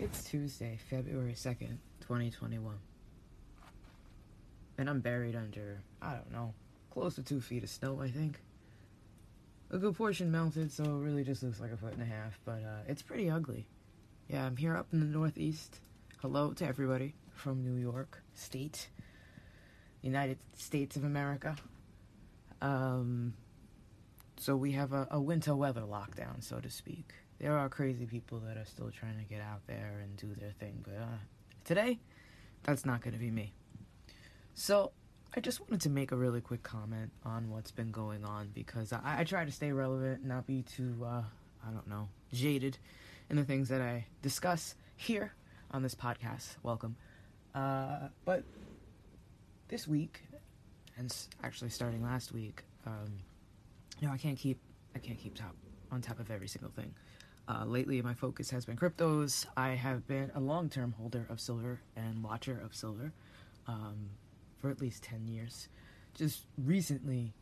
It's Tuesday, February 2nd, 2021. And I'm buried under, I don't know, close to 2 feet of snow, I think. A good portion melted, so it really just looks like a foot and a half, but it's pretty ugly. Yeah, I'm here up in the Northeast. Hello to everybody from New York State, United States of America. So we have a winter weather lockdown, so to speak. There are crazy people that are still trying to get out there and do their thing, but today, that's not going to be me. So, I just wanted to make a really quick comment on what's been going on, because I try to stay relevant, not be too, jaded in the things that I discuss here on this podcast. Welcome. But this week, and actually starting last week, I can't keep top on top of every single thing. Lately, my focus has been cryptos. I have been a long-term holder of silver and watcher of silver for at least 10 years. Just recently,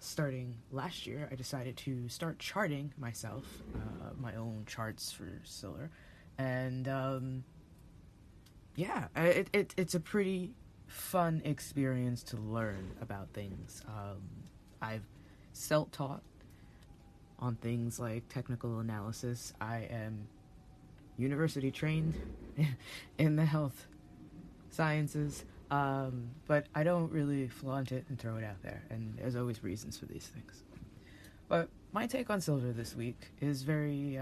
starting last year, I decided to start charting myself, my own charts for silver. And, it's a pretty fun experience to learn about things. I've self-taught on things like technical analysis. I am university trained in the health sciences, but I don't really flaunt it and throw it out there, and there's always reasons for these things. But my take on silver this week is very,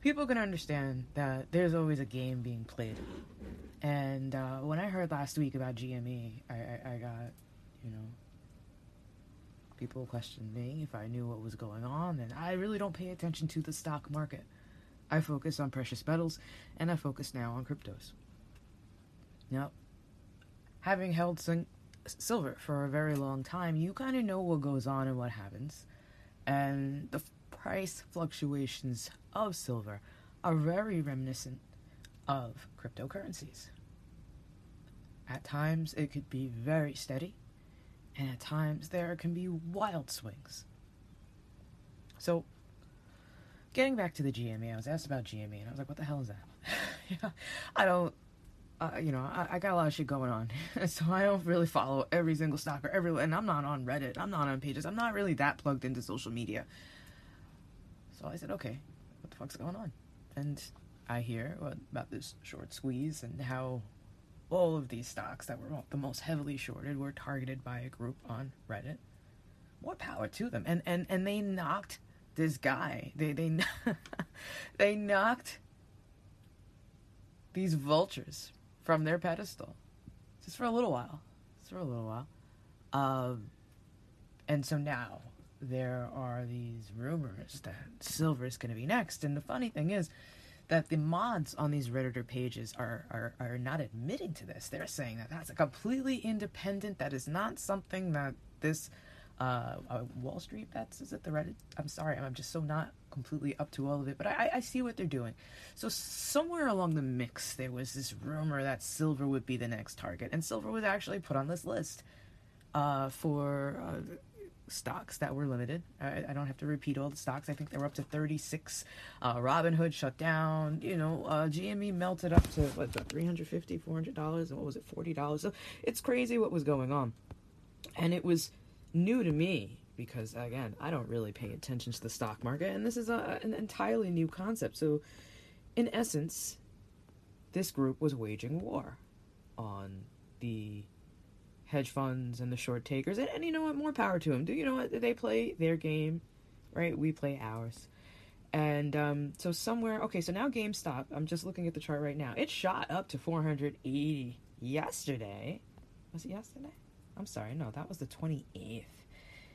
people can understand that there's always a game being played. And when I heard last week about GME, I got, people questioned me if I knew what was going on, and I really don't pay attention to the stock market. I focus on precious metals, and I focus now on cryptos. Now, having held silver for a very long time, you kind of know what goes on and what happens, and the price fluctuations of silver are very reminiscent of cryptocurrencies. At times, it could be very steady, and at times, there can be wild swings. So, getting back to the GME, I was asked about GME, and I was like, what the hell is that? I got a lot of shit going on, so I don't really follow every single stocker everywhere, and I'm not on Reddit, I'm not on pages, I'm not really that plugged into social media. So I said, okay, what the fuck's going on? And I hear about this short squeeze and how all of these stocks that were the most heavily shorted were targeted by a group on Reddit. More power to them. And they knocked this guy. They they knocked these vultures from their pedestal. Just for a little while. And so now there are these rumors that silver is going to be next. And the funny thing is that the mods on these Redditor pages are not admitting to this. They're saying that that's a completely independent, that is not something that this Wall Street Bets, is it the Reddit? I'm sorry, I'm just so not completely up to all of it, but I see what they're doing. So somewhere along the mix, there was this rumor that silver would be the next target, and silver was actually put on this list for stocks that were limited. I don't have to repeat all the stocks. I think they were up to 36. Robinhood shut down. GME melted up to $350, $400, and what was it, $40? So it's crazy what was going on, and it was new to me because, again, I don't really pay attention to the stock market, and this is an entirely new concept. So, in essence, this group was waging war on the hedge funds and the short takers, and you know what, more power to them. Do you know what, they play their game, right? We play ours. And so somewhere, okay, so now GameStop, I'm just looking at the chart right now, it shot up to 480 yesterday. Was it yesterday? I'm sorry, no, that was the 28th,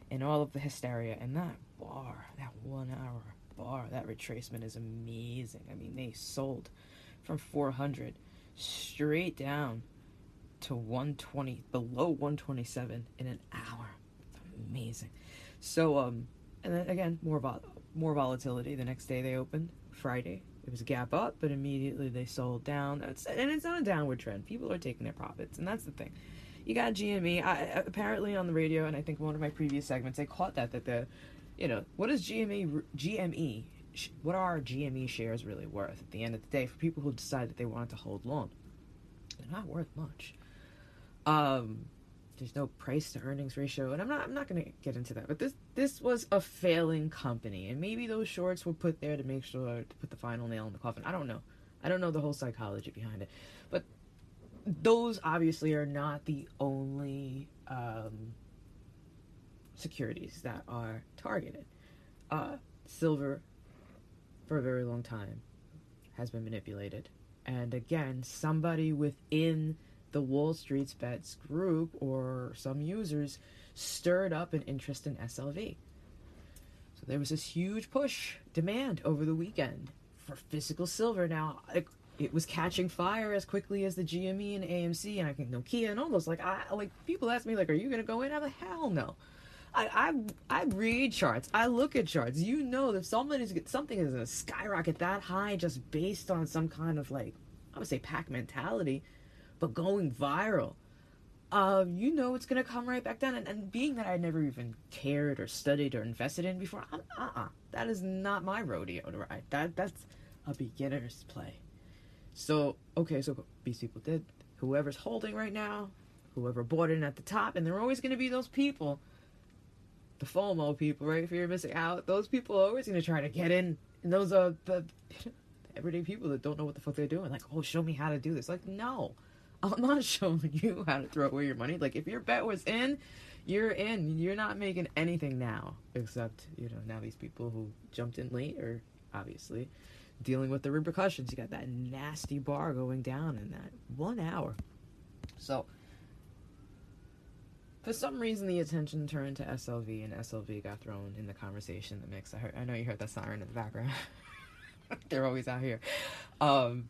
and all of the hysteria, and that bar, that 1 hour bar, that retracement is amazing. I mean, they sold from 400 straight down to 120, below 127 in an hour. Amazing. So, and then again, more volatility. The next day they opened, Friday, it was a gap up, but immediately they sold down. And it's on a downward trend. People are taking their profits, and that's the thing. You got GME, apparently on the radio, and I think one of my previous segments, they caught that the what does GME what are GME shares really worth at the end of the day for people who decided that they wanted to hold long? They're not worth much. There's no price to earnings ratio, and I'm not going to get into that. But this was a failing company, and maybe those shorts were put there to make sure to put the final nail in the coffin. I don't know. I don't know the whole psychology behind it, but those obviously are not the only securities that are targeted. Silver, for a very long time, has been manipulated. And again, somebody within the Wall Street Bets group or some users stirred up an interest in SLV. So there was this huge push, demand over the weekend for physical silver. Now, it was catching fire as quickly as the GME and AMC and I think Nokia and all those. Like people ask me, like, are you going to go in? I'm like, hell no. I read charts. I look at charts. You know that something is going to skyrocket that high just based on some kind of, like, I would say pack mentality, but going viral. You know it's going to come right back down. And being that I never even cared or studied or invested in before, that is not my rodeo to ride. That's a beginner's play. So, okay, so these people did. Whoever's holding right now, whoever bought in at the top, and there are always going to be those people, the FOMO people, right? Fear of missing out. Those people are always going to try to get in. And those are the everyday people that don't know what the fuck they're doing. Like, oh, show me how to do this. Like, no, I'm not showing you how to throw away your money. Like, if your bet was in, you're in. You're not making anything now. Except, you know, now these people who jumped in late are obviously dealing with the repercussions. You got that nasty bar going down in that 1 hour. So, for some reason, the attention turned to SLV, and SLV got thrown in the conversation, the mix. I know you heard that siren in the background. They're always out here. And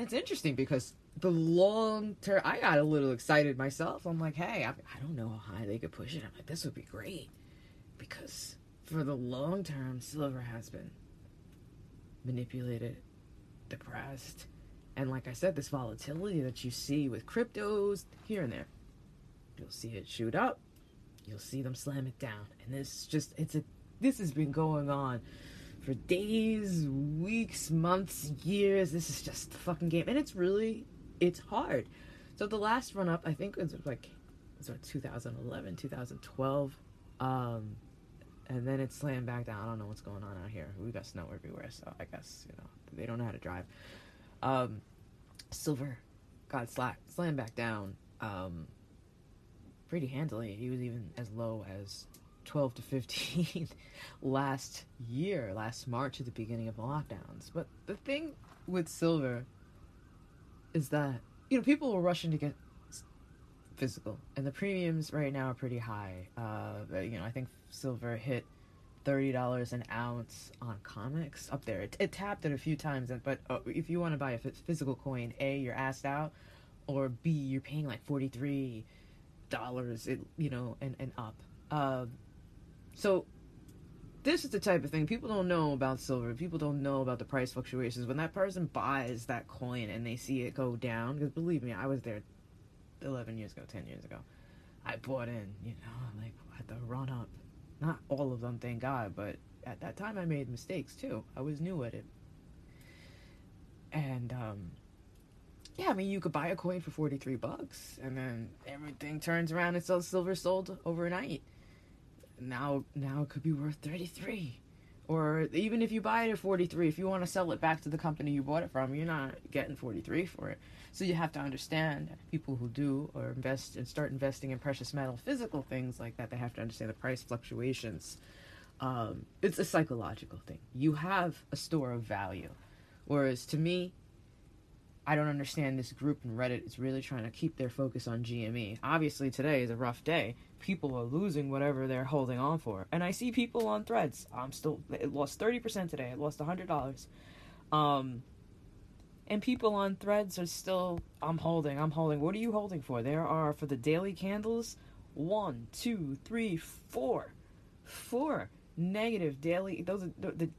it's interesting because the long term, I got a little excited myself. I'm like, hey, I don't know how high they could push it. I'm like, this would be great. Because for the long term, silver has been manipulated, depressed. And like I said, this volatility that you see with cryptos here and there. You'll see it shoot up. You'll see them slam it down. And this has been going on for days, weeks, months, years. This is just the fucking game. And it's hard. So the last run up, I think it was 2011, 2012. And then it slammed back down. I don't know what's going on out here. We got snow everywhere. So I guess, you know, they don't know how to drive. Silver got slammed back down. Pretty handily. He was even as low as 12 to 15 last March at the beginning of the lockdowns. But the thing with silver is that, you know, people were rushing to get physical, and the premiums right now are pretty high. You know, I think silver hit $30 an ounce on COMEX up there. It tapped it a few times, but if you want to buy a physical coin, A, you're assed out, or B, you're paying like $43. It, you know, and up. So this is the type of thing people don't know about silver. People don't know about the price fluctuations. When that person buys that coin and they see it go down, because believe me, I was there 11 years ago, 10 years ago. I bought in, you know, like at the run up. Not all of them, thank God, but at that time I made mistakes too. I was new at it. And yeah, I mean, you could buy a coin for $43, and then everything turns around and sells silver sold overnight. Now it could be worth $33, or even if you buy it at $43, if you want to sell it back to the company you bought it from, you're not getting $43 for it. So you have to understand, people who do or invest and start investing in precious metal, physical things like that, they have to understand the price fluctuations. It's a psychological thing. You have a store of value, whereas to me, I don't understand this group in Reddit. It's really trying to keep their focus on GME. Obviously, today is a rough day. People are losing whatever they're holding on for. And I see people on threads. It lost 30% today. It lost $100. And people on threads are still, I'm holding. What are you holding for? There are, for the daily candles, 1, 2, 3, 4. 4 negative daily. Those are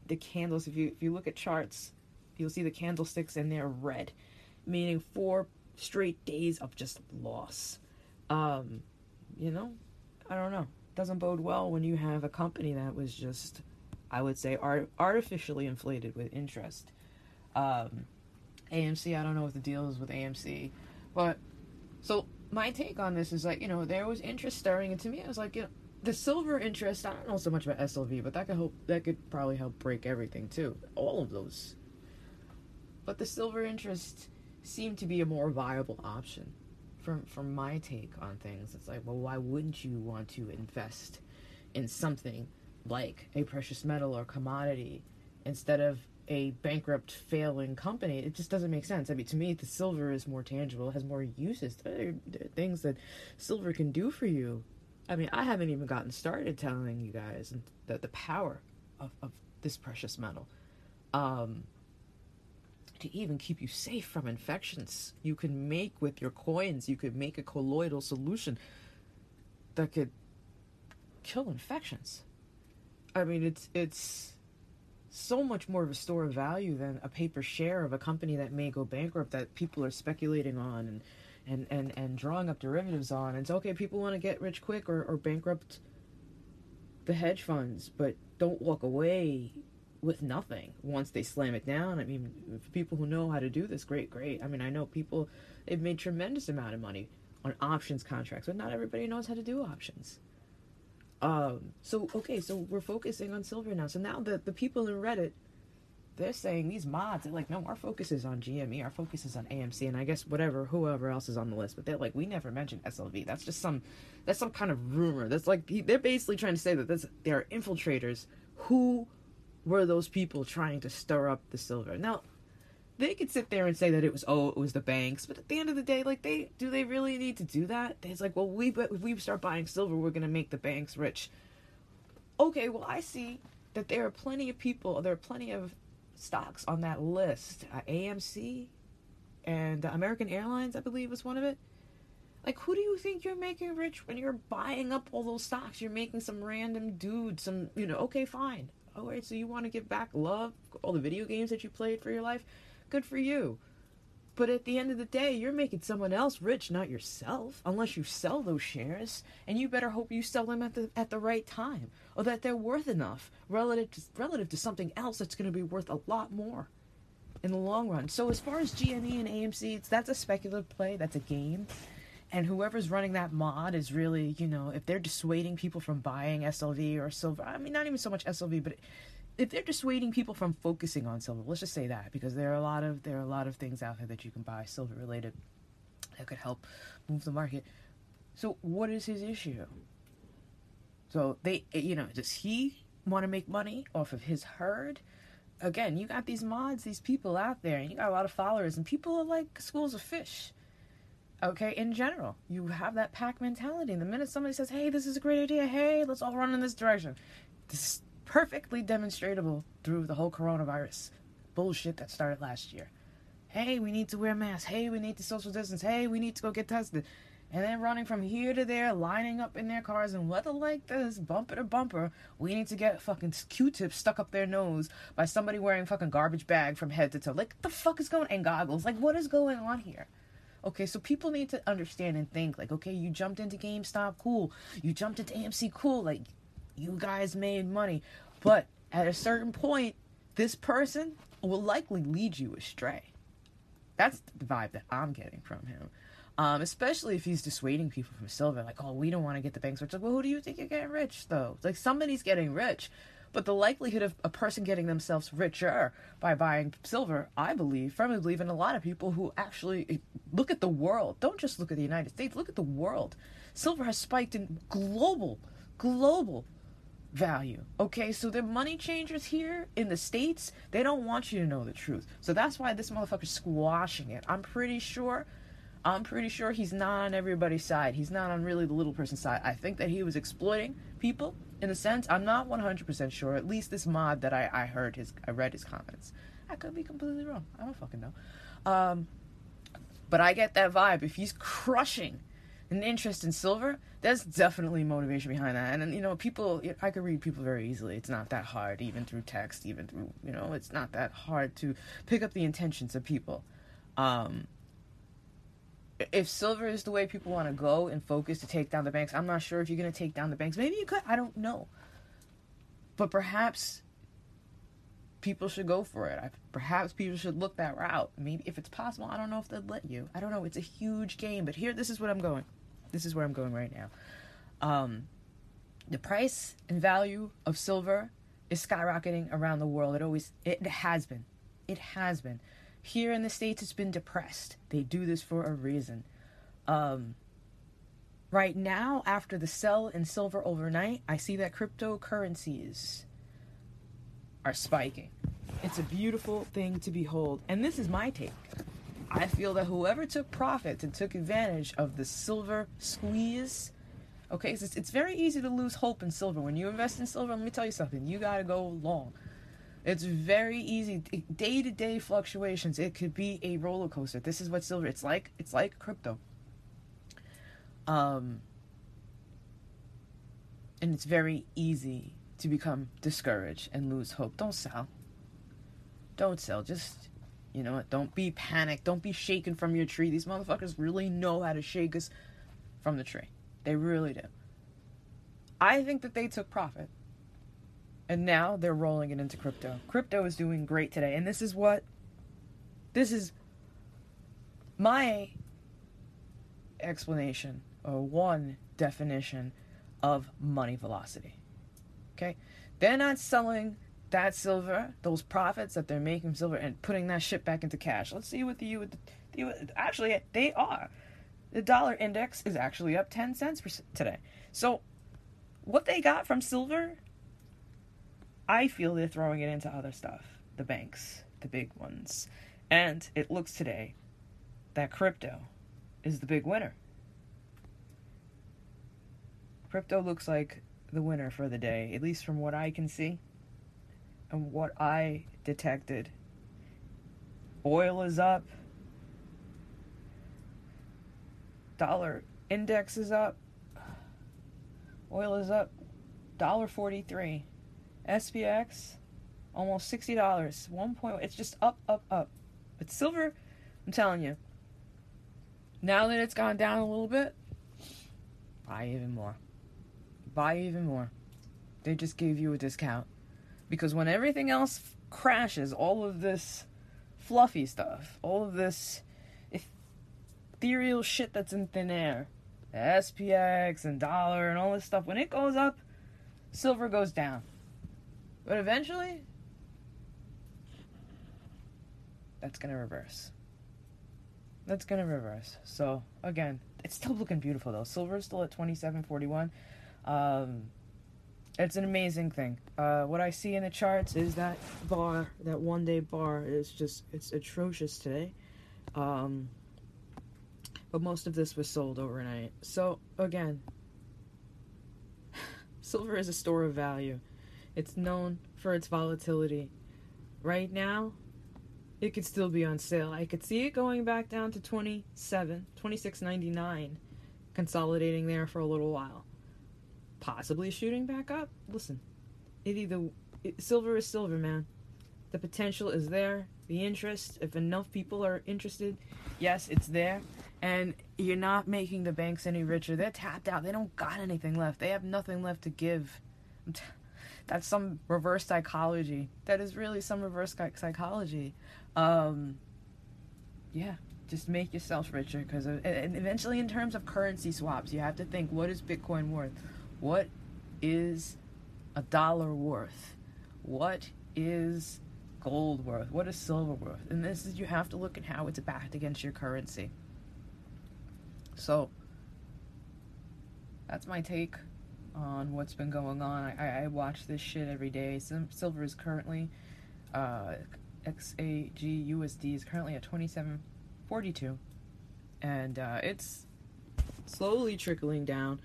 the candles. If you look at charts, you'll see the candlesticks and they're red, meaning 4 straight days of just loss. You know, I don't know. It doesn't bode well when you have a company that was just I would say, are artificially inflated with interest. AMC, I don't know what the deal is with AMC, but so my take on this is like, you know, there was interest stirring, and to me, I was like, you know, the silver interest, I don't know so much about SLV, but that could probably help break everything too, all of those. But the silver interest seemed to be a more viable option from my take on things. It's like, well, why wouldn't you want to invest in something like a precious metal or commodity instead of a bankrupt, failing company? It just doesn't make sense. I mean, to me, the silver is more tangible, has more uses. There are things that silver can do for you. I mean, I haven't even gotten started telling you guys the power of this precious metal. To even keep you safe from infections. You can make with your coins, you could make a colloidal solution that could kill infections. I mean, it's so much more of a store of value than a paper share of a company that may go bankrupt that people are speculating on and drawing up derivatives on. It's okay, people want to get rich quick or bankrupt the hedge funds, but don't walk away with nothing once they slam it down. I mean, for people who know how to do this, great. I mean, I know people, they've made tremendous amount of money on options contracts, but not everybody knows how to do options. So we're focusing on silver now. So now the people in Reddit, they're saying, these mods, they're like, no, our focus is on GME, our focus is on AMC, and I guess whoever else is on the list, but they're like, we never mentioned SLV. That's just some kind of rumor. That's like, they're basically trying to say that there are infiltrators who were those people trying to stir up the silver. Now, they could sit there and say that it was the banks, but at the end of the day, like, do they really need to do that? It's like, well, if we start buying silver, we're going to make the banks rich. Okay, well, I see that there are plenty of stocks on that list. AMC and American Airlines, I believe, was one of it. Like, who do you think you're making rich when you're buying up all those stocks? You're making some random dude, okay, fine. All right, so you want to give back love, all the video games that you played for your life? Good for you. But at the end of the day, you're making someone else rich, not yourself, unless you sell those shares. And you better hope you sell them at the right time, or that they're worth enough relative to something else that's going to be worth a lot more in the long run. So as far as GME and AMC, that's a speculative play. That's a game. And whoever's running that mod is really, you know, if they're dissuading people from buying SLV or silver, I mean, not even so much SLV, but if they're dissuading people from focusing on silver, let's just say that, because there are a lot of things out there that you can buy silver related that could help move the market. So what is his issue? So they, you know, does he want to make money off of his herd? Again, you got these mods, these people out there, and you got a lot of followers, and people are like schools of fish. Okay, in general, you have that pack mentality. And the minute somebody says, hey, this is a great idea, hey, let's all run in this direction. This is perfectly demonstrable through the whole coronavirus bullshit that started last year. Hey, we need to wear masks. Hey, we need to social distance. Hey, we need to go get tested. And then running from here to there, lining up in their cars, and whether like this, bumper to bumper, we need to get fucking Q-tips stuck up their nose by somebody wearing fucking garbage bag from head to toe. Like, the fuck is going on? And goggles. Like, what is going on here? Okay, so people need to understand and think, like, okay, you jumped into GameStop, cool. You jumped into AMC, cool. Like, you guys made money. But at a certain point, this person will likely lead you astray. That's the vibe that I'm getting from him. Especially if he's dissuading people from silver. Like, oh, we don't want to get the banks rich. Like, well, who do you think you're getting rich, though? Like, somebody's getting rich. But the likelihood of a person getting themselves richer by buying silver, I believe, firmly believe, and a lot of people who actually look at the world, don't just look at the United States, look at the world. Silver has spiked in global value. Okay, so the money changers here in the States, they don't want you to know the truth. So that's why this motherfucker's squashing it. I'm pretty sure he's not on everybody's side. He's not on really the little person's side. I think that he was exploiting people in a sense. I'm not 100% sure. At least this mod that I read his comments. I could be completely wrong. I don't fucking know. But I get that vibe. If he's crushing an interest in silver, there's definitely motivation behind that. And you know, people, I could read people very easily. It's not that hard, even through text, even through, you know, it's not that hard to pick up the intentions of people. If silver is the way people want to go and focus to take down the banks, I'm not sure if you're going to take down the banks. Maybe you could. I don't know. But perhaps people should go for it. Perhaps people should look that route. Maybe if it's possible, I don't know if they'd let you. I don't know. It's a huge game. But here, this is what I'm going. This is where I'm going right now. The price and value of silver is skyrocketing around the world. It has been. Here in the States, it's been depressed. They do this for a reason. Right now, after the sell in silver overnight, I see that cryptocurrencies are spiking. It's a beautiful thing to behold. And this is my take. I feel that whoever took profits and took advantage of the silver squeeze, okay, so it's very easy to lose hope in silver. When you invest in silver, let me tell you something, you got to go long. It's very easy. Day-to-day fluctuations. It could be a roller coaster. This is what silver, it's like crypto. And it's very easy to become discouraged and lose hope. Don't sell. Just, you know, don't be panicked. Don't be shaken from your tree. These motherfuckers really know how to shake us from the tree. They really do. I think that they took profit. And now they're rolling it into crypto. Crypto is doing great today. And this is my explanation, or one definition of money velocity. Okay? They're not selling that silver, those profits that they're making from silver, and putting that shit back into cash. Let's see what actually, they are. The dollar index is actually up 10 cents today. So what they got from silver, I feel they're throwing it into other stuff. The banks, the big ones. And it looks today that crypto is the big winner. Crypto looks like the winner for the day, at least from what I can see and what I detected. Oil is up. Dollar index is up. Oil is up $1.43. SPX almost $60. It's just up. But silver, I'm telling you, now that it's gone down a little bit, buy even more. They just gave you a discount, because when everything else crashes, all of this fluffy stuff, all of this ethereal shit that's in thin air, the SPX and dollar and all this stuff, when it goes up, silver goes down. But eventually, that's going to reverse. So, again, it's still looking beautiful, though. Silver is still at $27.41. It's an amazing thing. What I see in the charts is that bar, that one-day bar, is just, it's atrocious today. But most of this was sold overnight. So, again, silver is a store of value. It's known for its volatility. Right now, it could still be on sale. I could see it going back down to $26.99, consolidating there for a little while, possibly shooting back up. Listen, silver is silver, man. The potential is there. The interest, if enough people are interested, yes, it's there. And you're not making the banks any richer. They're tapped out. They don't got anything left. They have nothing left to give. That's some reverse psychology. That is really some reverse psychology. Yeah, just make yourself richer, because eventually, in terms of currency swaps, you have to think, what is Bitcoin worth? What is a dollar worth? What is gold worth? What is silver worth? And this is, you have to look at how it's backed against your currency. So that's my take on what's been going on. I watch this shit every day. Silver is currently, XAGUSD is currently at $27.42, and it's slowly trickling down.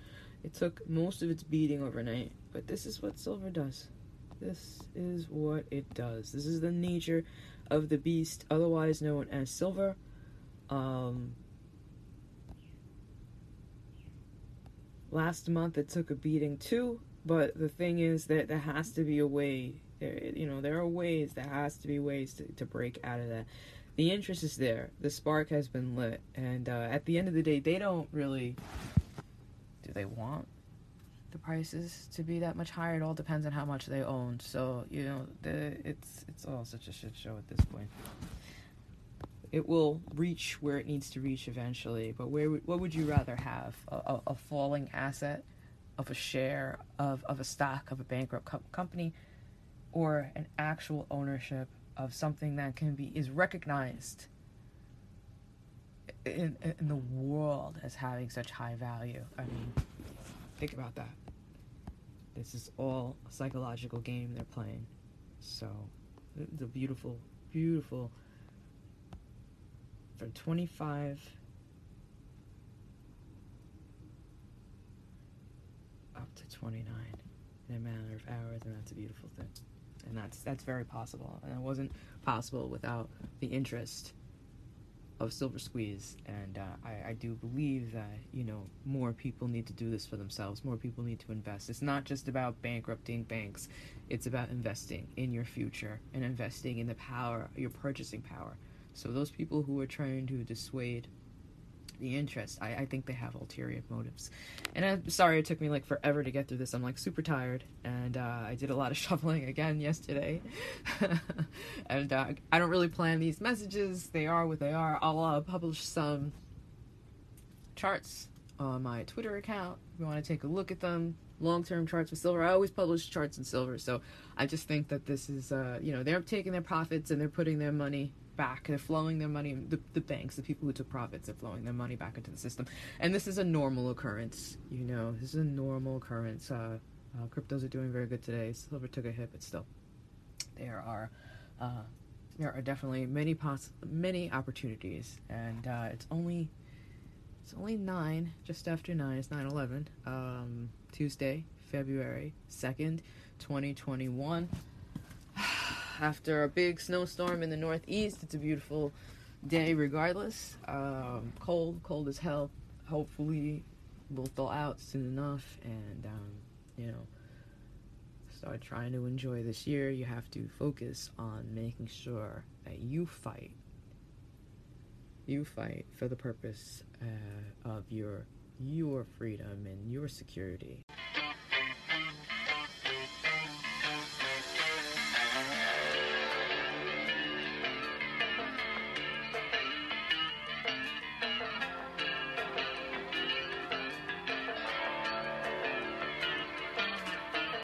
It took most of its beating overnight, but this is what silver does. This is what it does. This is the nature of the beast, otherwise known as silver. Last month it took a beating too, but the thing is that there has to be a way. There has to be ways to break out of that. The interest is there. The spark has been lit, and at the end of the day, they don't really. Do they want the prices to be that much higher. It all depends on how much they own. So, you know, it's all such a shit show at this point. It will reach where it needs to reach eventually, but what would you rather have? A falling asset of a share of a stock of a bankrupt company, or an actual ownership of something that is recognized in the world as having such high value? I mean, think about that. This is all a psychological game they're playing. So, the beautiful, beautiful. From 25 up to 29 in a matter of hours, and that's a beautiful thing. And that's very possible. And it wasn't possible without the interest of Silver Squeeze. And I do believe that, you know, more people need to do this for themselves. More people need to invest. It's not just about bankrupting banks. It's about investing in your future and investing in the power, your purchasing power. So those people who are trying to dissuade the interest, I think they have ulterior motives. And I'm sorry it took me like forever to get through this. I'm like super tired, and I did a lot of shoveling again yesterday. And I don't really plan these messages. They are what they are. I'll publish some charts on my Twitter account if you want to take a look at them. Long-term charts with silver. I always publish charts in silver, so I just think that this is, you know, they're taking their profits and they're putting their money back. They're flowing their money, the banks, the people who took profits, are flowing their money back into the system. And this is a normal occurrence, you know. This is a normal occurrence. Cryptos are doing very good today. Silver took a hit, but still, there are definitely many opportunities, and it's only 9, just after 9, it's 9:11, Tuesday, February 2nd, 2021. After a big snowstorm in the Northeast, it's a beautiful day regardless. Cold as hell. Hopefully we'll thaw out soon enough, and, you know, start trying to enjoy this year. You have to focus on making sure that you fight. You fight for the purpose of your freedom and your security.